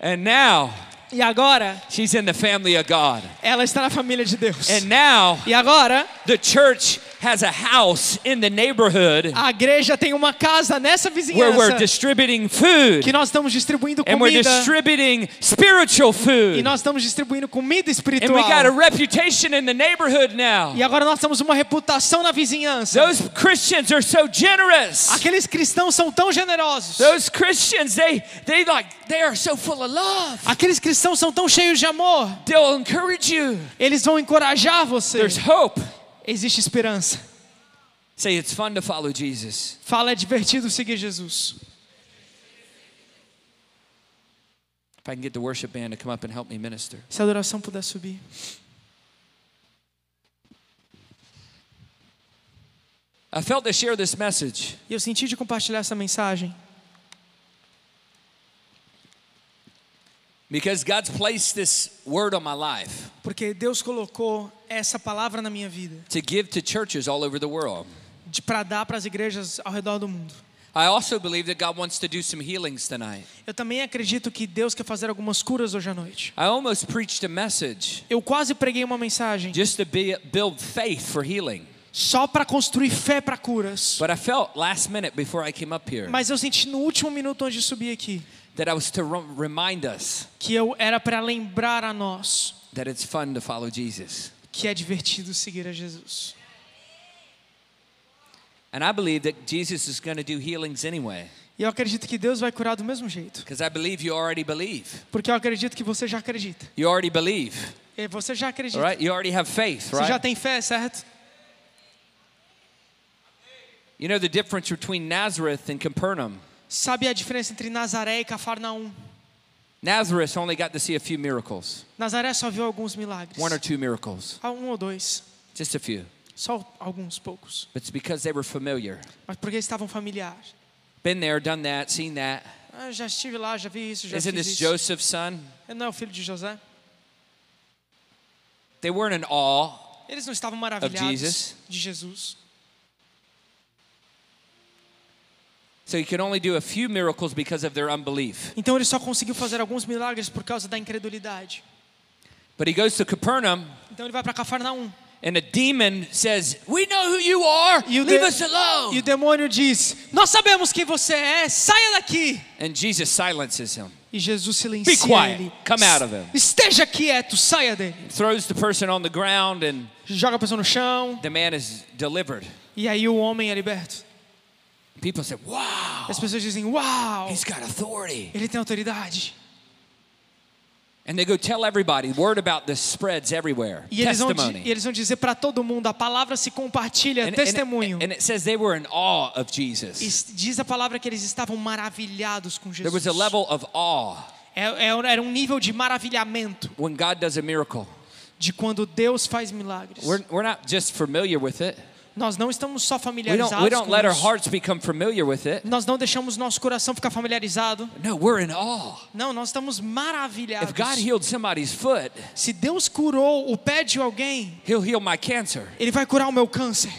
And now, e agora, she's in the family of God. Ela está na família de Deus. And now, e agora, the church has a house in the neighborhood. A igreja tem uma casa nessa vizinhança. Where we're distributing food. Que nós estamos distribuindo comida. And we're distributing spiritual food. E nós estamos distribuindo comida espiritual. And we got a reputation in the neighborhood now. E agora nós temos uma reputação na vizinhança. Those Christians are so generous. Aqueles cristãos são tão generosos. Those Christians they are so full of love. Aqueles cristãos são tão cheios de amor. They'll encourage you. Eles vão encorajar você. There's hope. Existe esperança. Say it's fun to follow Jesus. Fala, é divertido seguir Jesus. If I can get the worship band to come up and help me minister. Se a adoração puder subir. I felt to share this message. Eu senti de compartilhar essa mensagem. Because God's placed this word on my life. Porque Deus colocou essa palavra na minha vida. To give to churches all over the world. Para dar para as igrejas ao redor do mundo. I also believe that God wants to do some healings tonight. Eu também acredito que Deus quer fazer algumas curas hoje à noite. I almost preached a message. Eu quase preguei uma mensagem. Just to build faith for healing. Só para construir fé para curas. But I felt last minute before I came up here. Mas eu senti no último minuto antes de subir aqui. That I was to remind us. Que eu era para lembrar a nós. That it's fun to follow Jesus. Que é divertido seguir a Jesus. And I believe that Jesus is going to do healings anyway. E eu acredito que Deus vai curar do mesmo jeito. Because I believe you already believe. Porque eu acredito que você já acredita. You already believe. E você já acredita. All right? You already have faith, right? Você já tem fé, certo? You know the difference between Nazareth and Capernaum. Sabe a diferença entre Nazaré e Capernaum? Nazareth only got to see a few miracles. Nazaré só viu alguns milagres. One or two miracles. Ou dois. Just a few. Só alguns poucos. But it's because they were familiar. Mas porque estavam familiares. Been there, done that, seen that. Já estive lá, já vi isso, já fiz isso. Isn't this Joseph's son? Não é o filho de José? They weren't in awe. Eles não estavam maravilhados de Jesus. So he could only do a few miracles because of their unbelief. Então ele só conseguiu fazer alguns milagres por causa da incredulidade. But he goes to Capernaum. Então ele vai para Cafarnaum. And the demon says, "We know who you are. Leave us alone." E o demônio diz: "Nós sabemos quem você é. Saia daqui." And Jesus silences him. E Jesus silencia ele. Be quiet. Come out of him. Esteja quieto, saia dele. Throws the person on the ground and joga a pessoa no chão. The man is delivered. E aí o homem é liberto. People say, "Wow." As pessoas dizem, "Wow." He's got authority. Ele tem autoridade. And they go tell everybody. Word about this spreads everywhere. E testimony. Eles vão dizer para todo mundo, a palavra se compartilha, testemunho. And it says they were in awe of Jesus. Diz a palavra que eles estavam maravilhados com Jesus. There was a level of awe. Era nível de maravilhamento. When God does a miracle. De quando Deus faz milagres. We're not just familiar with it. Nós não estamos só familiarizados com isso. Nós não deixamos nosso coração ficar familiarizado. No, we're in awe. Não, nós estamos maravilhados. If God healed somebody's foot, se Deus curou o pé de alguém, he'll heal my cancer. Ele vai curar o meu câncer.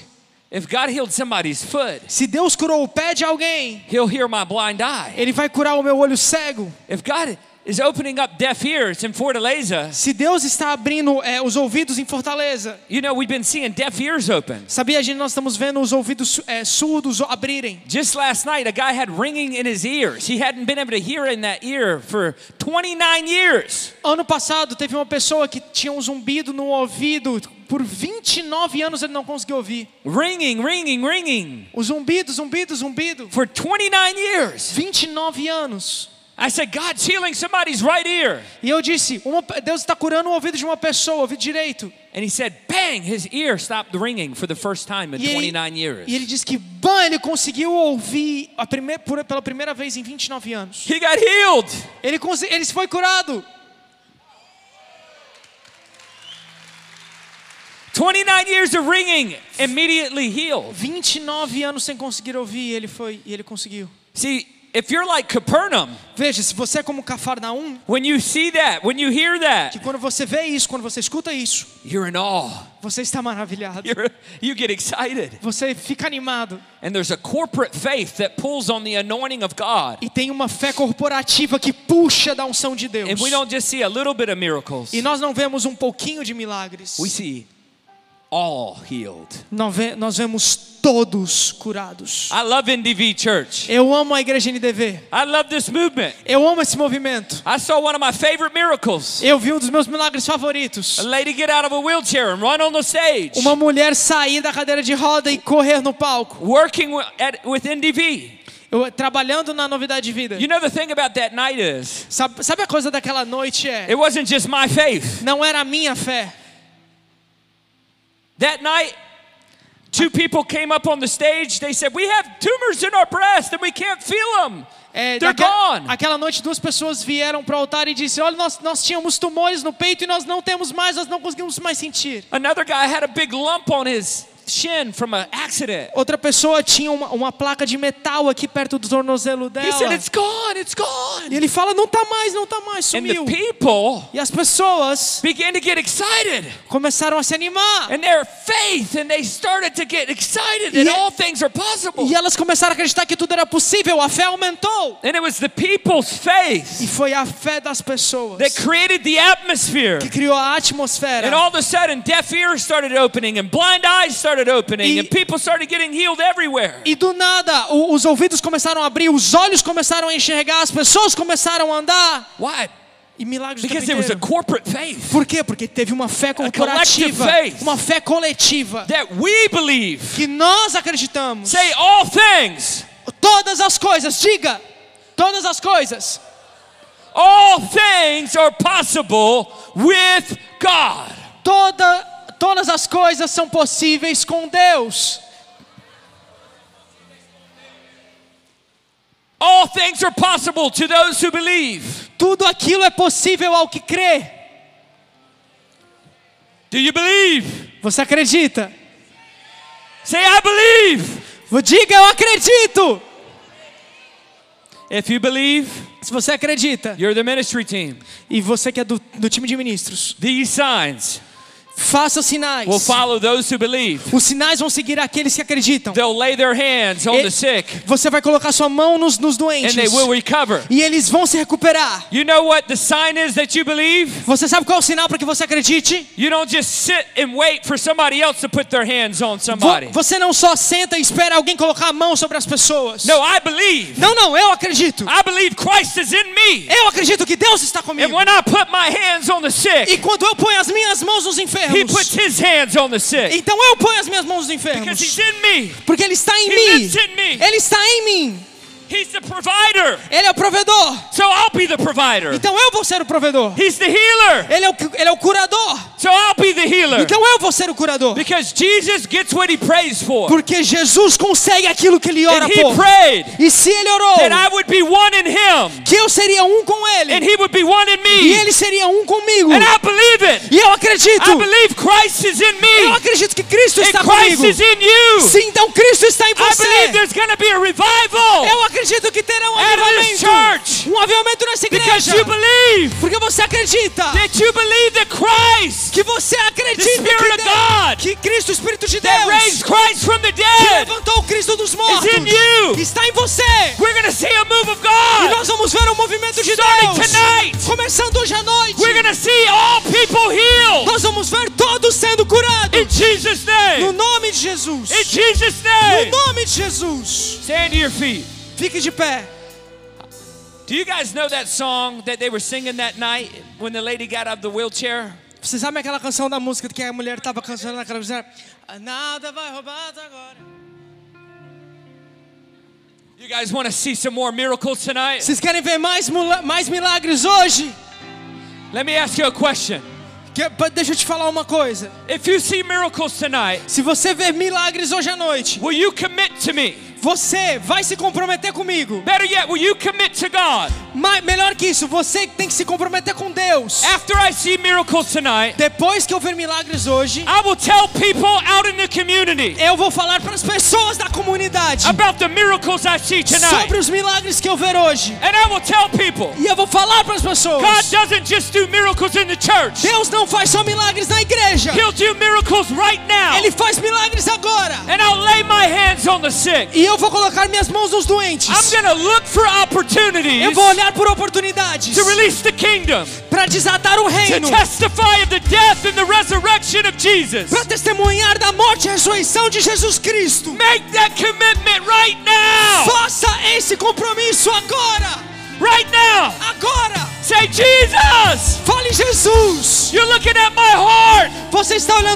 If God healed somebody's foot, se Deus curou o pé de alguém, he'll heal my blind eye. Ele vai curar o meu olho cego. If God is opening up deaf ears in Fortaleza. Se Deus está abrindo os ouvidos em Fortaleza. You know, we've been seeing deaf ears open. Sabia, gente, nós estamos vendo os ouvidos surdos abrirem. Just last night, a guy had ringing in his ears. He hadn't been able to hear in that ear for 29 years. Ano passado teve uma pessoa que tinha um zumbido no ouvido. Por 29 anos ele não conseguiu ouvir. Ringing, ringing, ringing. O zumbido, zumbido, zumbido. For 29 years. 29 anos. I said, God's healing somebody's right ear. E eu disse, Deus está curando o ouvido de uma pessoa, o ouvido direito. And he said, bang, his ear stopped ringing for the first time in 29 years. E ele disse que, bam, ele conseguiu ouvir pela primeira vez em 29 anos. He got healed. Ele foi curado. 29 years of ringing, immediately healed. 29 anos sem conseguir ouvir, ele conseguiu. See, if you're like Capernaum, veja, se você é como Cafarnaum, when you see that, when you hear that, que quando você vê isso, quando você escuta isso, you're in awe. Você está maravilhado. You get excited. Você fica animado. And there's a corporate faith that pulls on the anointing of God. E tem uma fé corporativa que puxa da unção de Deus. And we don't just see a little bit of miracles. E nós não vemos um pouquinho de milagres. We see all healed. Nós vemos todos curados. I love NDV Church. Eu amo a igreja NDV. I love this movement. Eu amo esse movimento. I saw one of my favorite miracles. Eu vi um dos meus milagres favoritos. A lady get out of a wheelchair and run on the stage. Uma mulher sair da cadeira de roda e correr no palco. Working with NDV. Trabalhando na novidade de vida. You know, the thing about that night is, sabe a coisa daquela noite é? It wasn't just my faith. Não era a minha fé. That night, two people came up on the stage. They said, "We have tumors in our breast and we can't feel them. They're gone." Aquela noite, duas pessoas vieram para o altar e disse: "Olha, nós tínhamos tumores no peito e nós não temos mais, nós não conseguimos mais sentir." Another guy had a big lump on his shin from an accident. Outra pessoa tinha uma placa de metal aqui perto do tornozelo dela. He said, "It's gone, it's gone." E ele fala: "Não tá mais, não tá mais, sumiu." And the people, e as pessoas, began to get excited. Começaram a se animar. And their faith, and they started to get excited, and all things are possible. E elas começaram a acreditar que tudo era possível, a fé aumentou. And it was the people's faith. E foi a fé das pessoas. That created the atmosphere. Que criou a atmosfera. And all of a sudden, deaf ears started opening, and blind eyes started opening, and people started getting healed everywhere. E do nada, os ouvidos começaram a abrir, os olhos começaram a enxergar, as pessoas começaram a andar. Why? E milagres do Because there was a corporate faith. Por quê? Porque teve uma fé corporativa, uma fé coletiva. That we believe. Que nós acreditamos. Say all things. Todas as coisas, diga. Todas as coisas. All things are possible with God. Todas as coisas são possíveis com Deus. All things are possible to those who believe. Tudo aquilo é possível ao que crê. Do you believe? Você acredita? Say I believe. Diga eu acredito. If you believe, se você acredita, you're the ministry team. E você que é do time de ministros. These signs. Faça sinais. We'll follow those who believe. Os sinais vão seguir aqueles que acreditam. They'll lay their hands on the sick. Você vai colocar sua mão nos doentes. And they will recover. E eles vão se recuperar. You know what the sign is that you believe? Você sabe qual é o sinal para que você acredite? You don't just sit and wait for somebody else to put their hands on somebody. Você não só senta e espera alguém colocar a mão sobre as pessoas. No, I believe. Não, eu acredito. I believe Christ is in me. Eu acredito que Deus está comigo. And when I put my hands on the sick. E quando eu ponho as minhas mãos nos enfermos. He puts his hands on the sick. Então eu ponho as minhas mãos nos enfermos. Because he's in me. Porque ele está em mim. Lives in me. Ele está em mim. He's the provider. Ele é o provedor. So I'll be the provider. Então eu vou ser o provedor. He's the healer. Ele é o curador. So I'll be the healer. Então eu vou ser o curador. Because Jesus gets what he prays for. Porque Jesus consegue aquilo que ele ora por. E se ele orou, that I would be one in him. Que eu seria um com ele. And he would be one in me. E ele seria um comigo. And I believe it. E eu acredito. I believe Christ is in me. Eu acredito que Cristo está And Christ comigo. Is in you. Sim, então Cristo está em você. I believe there's gonna be a revival. Eu acredito que terá um avivamento. Um avivamento nessa igreja. Porque você acredita. That you believe that Christ, que você acredita the Spirit of God, que Cristo, o Espírito de Deus, raised Christ from the dead, que levantou Cristo dos mortos, is in you. Está em você. We're gonna see a move of God. E nós vamos ver um movimento de Deus. Tonight. Começando hoje à noite. We're gonna see all people healed. Nós vamos ver todos sendo curados. In Jesus' name. No nome de Jesus. In Jesus' name. No nome de Jesus. Stand to your feet. Fique de pé. Do you guys know that song that they were singing that night when the lady got out of the wheelchair? Vocês sabem aquela canção da música que a mulher estava cantando naquela música? Nada vai roubar agora. You guys want to see some more miracles tonight? Vocês querem ver mais milagres hoje? Let me ask you a question. Deixa eu te falar uma coisa. If you see miracles tonight, se você ver milagres hoje à noite, will you commit to me? Você vai se comprometer comigo. Better yet, will you commit to God? Melhor que isso, você tem que se comprometer com Deus. After I see miracles tonight, depois que eu ver milagres hoje, I will tell people out in the community. Eu vou falar para as pessoas da comunidade. About the miracles I see tonight. Sobre os milagres que eu ver hoje. And I will tell people. E eu vou falar para as pessoas. God doesn't just do miracles in the church. Deus não faz só milagres na igreja. He'll do miracles right now. Ele faz milagres agora. And I'll lay my hands on the sick. E eu vou colocar minhas mãos nos doentes. I'm gonna look for opportunities. Eu vou olhar por oportunidades para desatar o reino, Jesus. Para testemunhar da morte e ressurreição de Jesus Cristo. Make that commitment right now. Faça esse compromisso agora. Right now. Agora. Say Jesus. Fale Jesus. You're looking at my heart. Você está olhando no